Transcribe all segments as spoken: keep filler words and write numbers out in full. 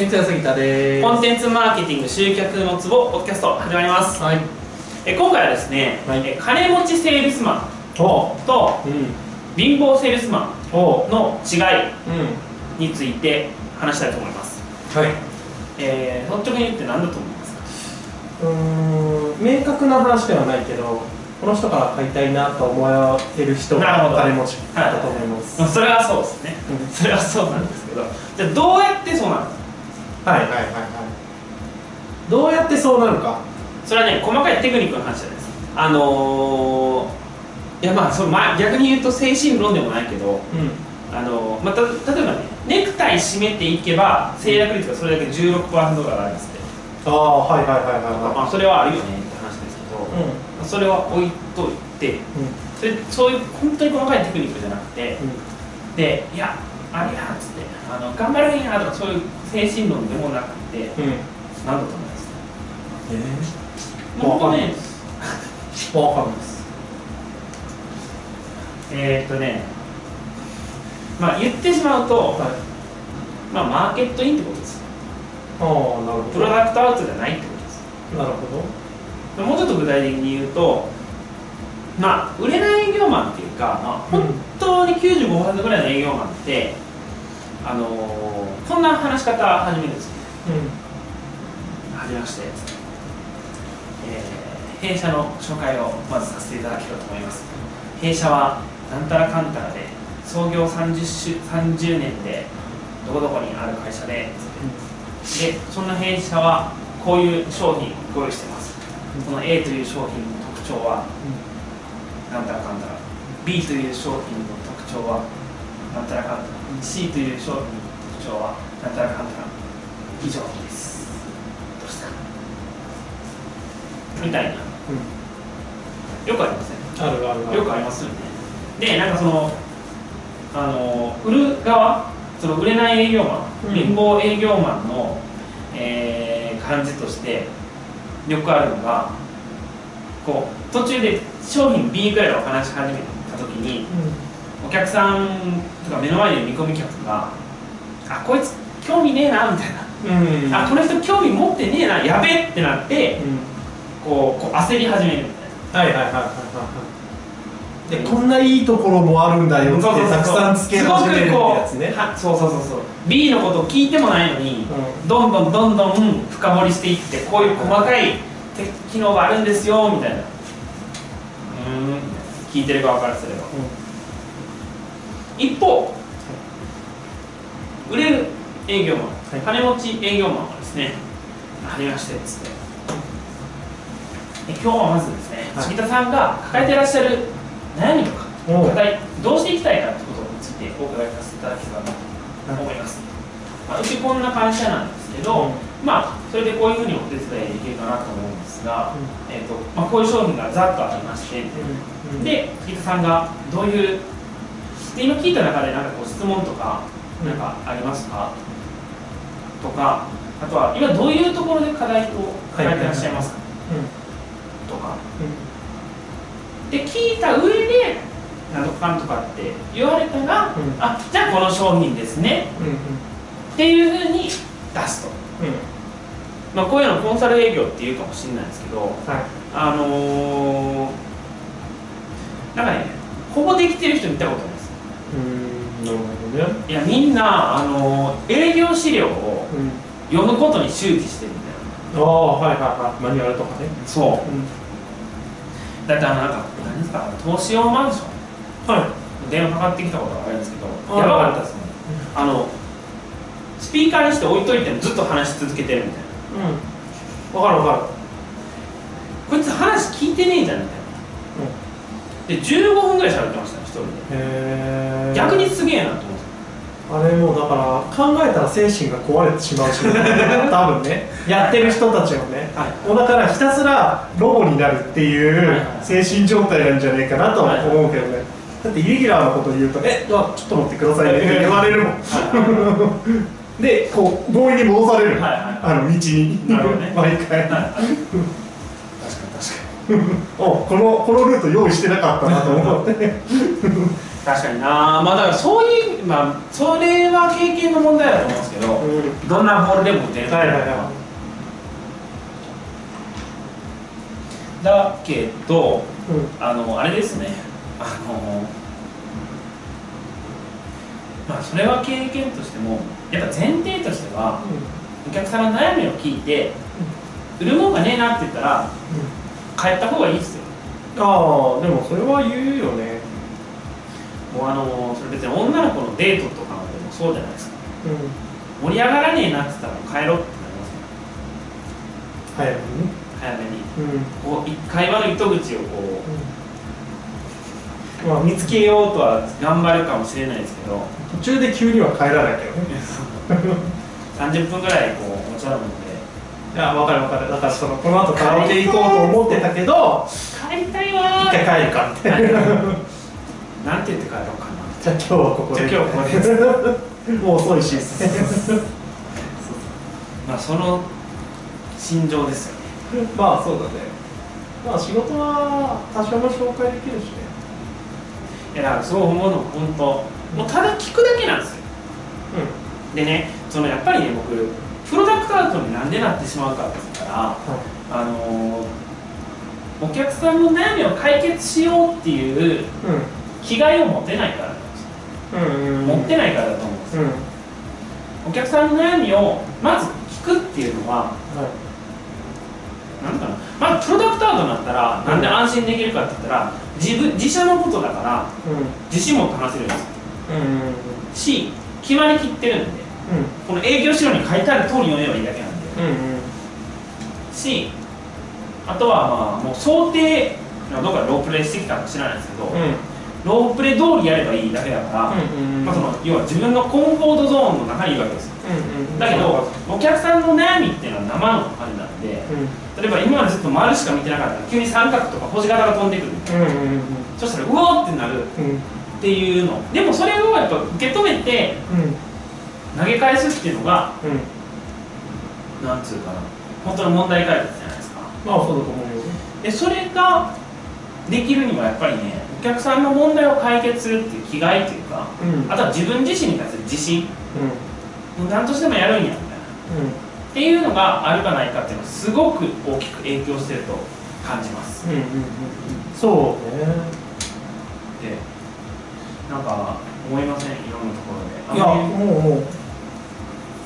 三田杉田です。コンテンツマーケティング集客のツボポッドキャスト始まります。はい、え今回はですね、はい、金持ちセールスマンと、うん、貧乏セールスマンの違いについて話したいと思います。はい。えー、率直に言って何だと思いますか。うーん、明確な話ではないけど、この人から買いたいなと思われる人が金持ちだと思います。はい、それはそうですね。それはそうなんですけど、じゃあどうやってそうなるか。はいはいはいはい。どうやってそうなるか。それはね、細かいテクニックの話じゃないです。あのー、いやまあそのまあ逆に言うと精神論でもないけど、うん、あのー、また例えばね、ネクタイ締めていけば制約率がそれだけ じゅうろくパーセント とか上がるんですって。ああはいはいはいはい、はい。まあそれはあるよねって話ですけど、うんそれは置いといて、うん、それそういう本当に細かいテクニックじゃなくて、うん、でいやあれやっつってあの頑張るんやとかそういう精神論でもなくて、うん、何だと思いますか。えー、もう本当ね、わかんないです。えーっとね、まあ言ってしまうと、はい、まあマーケットインってことです。ああなるほど。プロダクトアウトじゃないってことです。なるほど。もうちょっと具体的に言うと、まあ、売れない営業マンっていうか、まあ、本当に きゅうじゅうごパーセント ぐらいの営業マンって、あのー、こんな話し方始めるんですよね。うん、はじめまして、えー、弊社の紹介をまずさせていただければと思います。弊社はなんたらかんたらで創業 さんじゅう, さんじゅうねんでどこどこにある会社で、でそんな弊社はこういう商品をご用意しています。この A という商品の特徴は、うん、なんたらかんたら B という商品の特徴はなんたらかんたら C という商品の特徴はなんたらかんたら以上です、どうしたみたいな、うん、よくありません、ね、あるあるあるよくありますよね。で、なんかそのあの売る側その売れない営業マン、うん、貧乏営業マンの、えー、感じとしてよくあるのがこう途中で商品 B ぐらいを話し始めた時に、うん、お客さんとか目の前にいる見込み客があこいつ興味ねえなみたいな、うん、あこの人興味持ってねえなやべえってなって、うん、こうこう焦り始めるみたいな、はいはいはいはい、でこんないいところもあるんだよってたくさんつけ始めるってやつね。そうそうそうそう、B のことを聞いてもないのに、うん、どんどんどんどん深掘りしていってこういう細かい機能があるんですよみたいな、うーん聞いてる側からすれば、うん、一方売れる営業マン、はい、金持ち営業マンはですねありましてですね、今日はまずですね杉田さんが抱えていらっしゃる悩みとか課題どうしていきたいかということについてお伺いさせていただければと思います。まあ、うちこんな会社なんですけど、うん、まあそれでこういうふうにお手伝いできるかなと思うんですが、うんえーとまあ、こういう商品がざっとありまして、うん、で杉田さんがどういうで今聞いた中で何かこう質問とかなんかありますか、うん、とかあとは今どういうところで課題を抱えていらっしゃいますか、はいうん、とか、うん、で聞いた上でなんとかなんとかって言われたら、うん、あ、じゃあこの商品ですね、うんうん、っていう風に出すと、うんまあ、こういうのコンサル営業っていうかもしれないですけど、はい、あのー、なんかね、ほぼできてる人見たことないです。うーんなるほどね。いやみんな、あのー、営業資料を読むことに周知してるみたいな、うん、ああはいはいはいマニュアルとかねそう、うん、だってあのなんか何ですか投資用マンションはい、電話かかってきたことがあるんですけど、やばかったですね。あのスピーカーにして置いといてもずっと話し続けてるみたいな。うん。わかるわかる。こいつ話聞いてねえじゃんみたいな。うん、でじゅうごふんぐらい喋ってました一人で。へー。逆にすげえなと思って。あれもうだから考えたら精神が壊れてしまうし、多分ね。やってる人たちもね。はい、もうだからひたすらロボになるっていう精神状態なんじゃねえかなと思うけどね。はいはいだってイレギュラーのことを言うとえ、ちょっと待ってくださいねって言われるもん、はい、で、こう強引に戻される、はいはい、あの道に、なるほどね、毎回、はいはい、確かに確かおこの、このルート用意してなかったなと思って確かにな、まあだからそういう、まあ、それは経験の問題だと思うんですけど、うん、どんなボールでも出る、はいはいはい、だけど、うん、あの、あれですね、あの、まあ、それは経験としても、やっぱ前提としては、うん、お客さんの悩みを聞いて、うん、売るもんがねえなって言ったら、うん、帰った方がいいですよ。ああ、でもそれは言うよね。もうあのそれ別に女の子のデートとかでもそうじゃないですか、うん、盛り上がらねえなって言ったら帰ろうってなりますね。早めに早めに、うん、こう会話の糸口をこう、うんまあ、見つけようとは頑張るかもしれないですけど、途中で急には帰らないけどねさんじゅっぷんぐらいこうお茶飲んで、いや分かる分かる、だからそのこの後カラオケ行こうと思ってたけど帰りたいわー、一回帰るかってなんて言って帰ろうかな。じゃあ今日はここで。じゃあ今日はここで。もう遅いし。まあその心情ですよね。まあそうだね。まあ仕事は多少も紹介できるしね。いやだからそう思うのも本当。もうただ聞くだけなんですよ。うん、でね、そのやっぱりね僕プロダクトアウトになんでなってしまうかって言ったら、はい、あのお客さんの悩みを解決しようっていう。うん気概を持ってないからだと思うんですよ、うんうんうん、持ってないからだと思うんですよ、うん、お客さんの悩みをまず聞くっていうのは、はい、なんだろう、まあ、プロダクトアートになったらなんで安心できるかって言ったら 自分、自社のことだから、うん、自信持って話せるんですよ、うんうんうん、し、決まりきってるんで、うん、この営業資料に書いてある通り読めばいいだけなんで、うんうん、し、あとはまあもう想定どこかロープレイしてきたか知らないですけど、うんロープレ通りやればいいだけだから、うんうんまあ、その要は自分のコンフォートゾーンの中にいるわけですよ、うんうん、だけどお客さんの悩みっていうのは生の感じなんで、うん、例えば今までずっと丸しか見てなかったら急に三角とか星型が飛んでくる、うんうんうん、そしたらうわーってなるっていうの、うん、でもそれをやっぱ受け止めて投げ返すっていうのが、うん、なんつうかな本当の問題解決じゃないですか。まあそうだと思うよ。でそれができるにはやっぱりねお客さんの問題を解決するっていう気概というか、うん、あとは自分自身に対する自信、うん、何としてもやるんやみたいな、うん、っていうのがあるかないかっていうのはすごく大きく影響してると感じます、うんうんうん、そうねで、なんか思いませんいろんなところで。いや、もうもう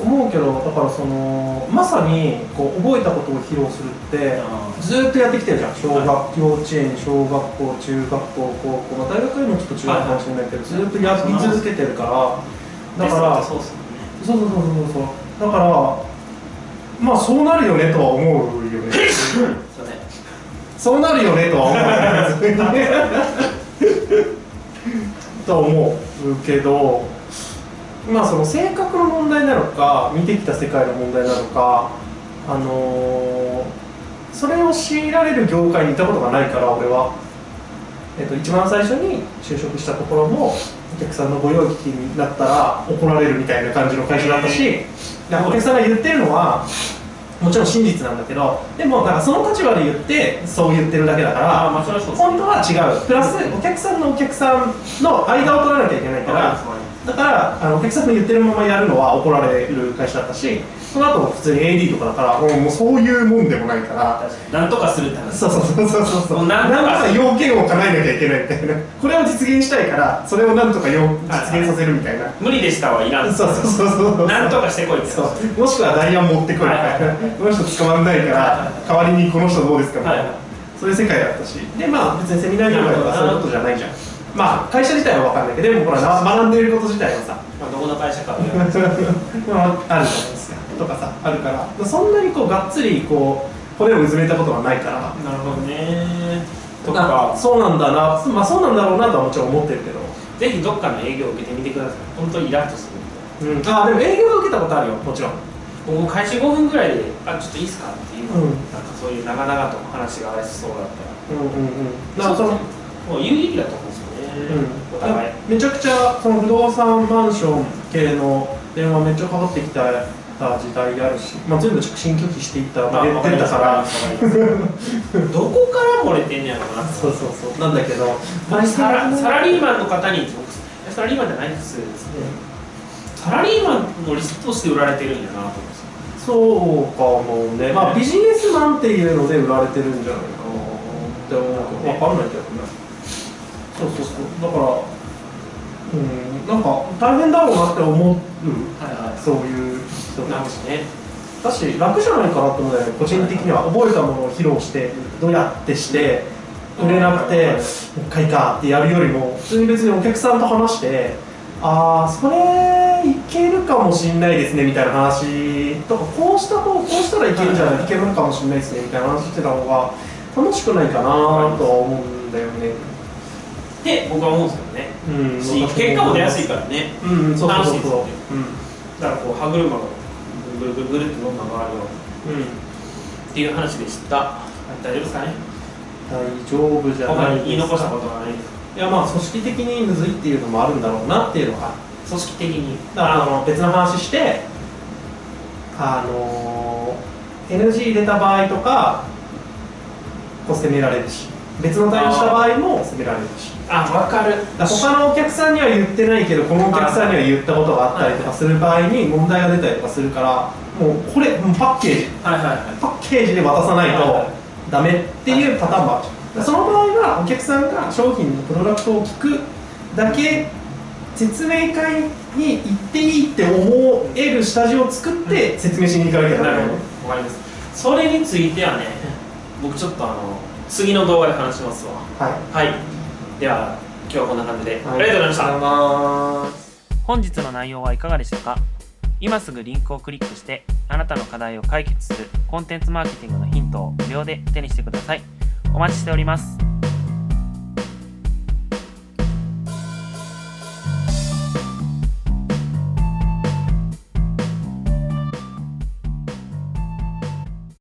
思うけど、だからそのまさにこう覚えたことを披露するってずっとやってきてるじゃん。小学、はい、幼稚園、小学校、中学校、高校、まあ、大学よりもちょっと中学かもしれないけど、はい、ずっとやり続けてるからだからそうそうそうそうそうだからまあそうなるよねとは思うよねそうなるよねとは思うと思うけど、まあその性格の問題なのか見てきた世界の問題なのか、あのー、それを強いられる業界にいたことがないから俺は、えっと、一番最初に就職したところもお客さんのご用聞きになったら怒られるみたいな感じの会社だったし、お客さんが言ってるのはもちろん真実なんだけど、でもなんかその立場で言ってそう言ってるだけだから、まあ、本当は違うプラスお客さんのお客さんの間を取らなきゃいけないからだからあのお客さんの言ってるままやるのは怒られる会社だったし、その後も普通に エーディー とかだからもう、 もうそういうもんでもないからなんとかするって話、そうそうそうそうそう、なんとか要件を叶えなきゃいけないみたいなこれを実現したいからそれをなんとか実現させるみたいな、無理でしたはいらん、そうそうそうそう、なんとかしてこいって、そうもしくは代案持ってこいみたいな、この人捕まんないから代わりにこの人どうですかみたいな、そういう世界だったし、でまあ別にセミナー業界とかそういうことじゃないじゃん、まあ会社自体は分かんないけど、でもほら学んでいること自体はさ、まあ、どこの会社かはあるじゃないですかとかさあるから、そんなにこうがっつりこう骨をうずめたことはないから、なるほどねとかそうなんだな、まあそうなんだろうなとはもちろん思ってるけど、ぜひどっかの営業を受けてみてください。本当にイラッとするみたいな、うん、あでも営業を受けたことあるよ、もちろん僕開始ごふんぐらいであちょっといいっすかっていう、うん、なんかそういう長々と話がありそうだったら、うんうんうん、だからそのもう有益だと思うんですよ。うん、お互いめちゃくちゃその不動産マンション系の電話めっちゃかかってきたた時代であるし、まあ、全部直進拒否していったデータだからどこから漏れてんねやろなそうそうそうなんだけどサラ、サラリーマンの方にサラリーマンじゃないですよね、サラリーマンのリストとして売られてるんやなと思って。そうかもね、まあ、ビジネスマンっていうので売られてるんじゃないかって思うけど、分かんないけどね。そうそうそう、だから、うん、なんか大変だろうなって思う、はいはい、そういう人なんですね。だし楽じゃないかなと思うんだよね、個人的には。覚えたものを披露して、どうやってして、売れなくて、もう一回かってやるよりも、普通に別にお客さんと話して、ああ、それいけるかもしんないですねみたいな話とか、こうしたと、こうしたらいけるんじゃない、はい、いけるかもしんないですねみたいな話してた方が楽しくないかなとは思うんだよね。で、僕は思うんですけどね、うん、し結果も出やすいからね、うんうん、そうそうそうそう、うん、だからこう歯車がぐるぐるぐるってどんどん回るよ、うん、っていう話でした。大丈夫ですかね。大丈夫じゃないですか。言い残したことはないです。いや、まあ組織的にむずいっていうのもあるんだろうなっていうのが、組織的にだからあの別の話してあの エヌジー 入れた場合とかこう責められるし、別の対応した場合も責められるし、あ、分かる。だから他のお客さんには言ってないけどこのお客さんには言ったことがあったりとかする場合に問題が出たりとかするから、もうこれパッケージ、はいはいはい、パッケージで渡さないとダメっていうパターンもある。その場合はお客さんが商品のプロダクトを聞くだけ、説明会に行っていいって思える下地を作って説明しに行かなきゃならない。分かります。それについてはね、僕ちょっとあの次の動画で話しますわ。はい、はい、では今日はこんな感じで、はい、ありがとうございました。本日の内容はいかがでしたか。今すぐリンクをクリックしてあなたの課題を解決するコンテンツマーケティングのヒントを無料で手にしてください。お待ちしております。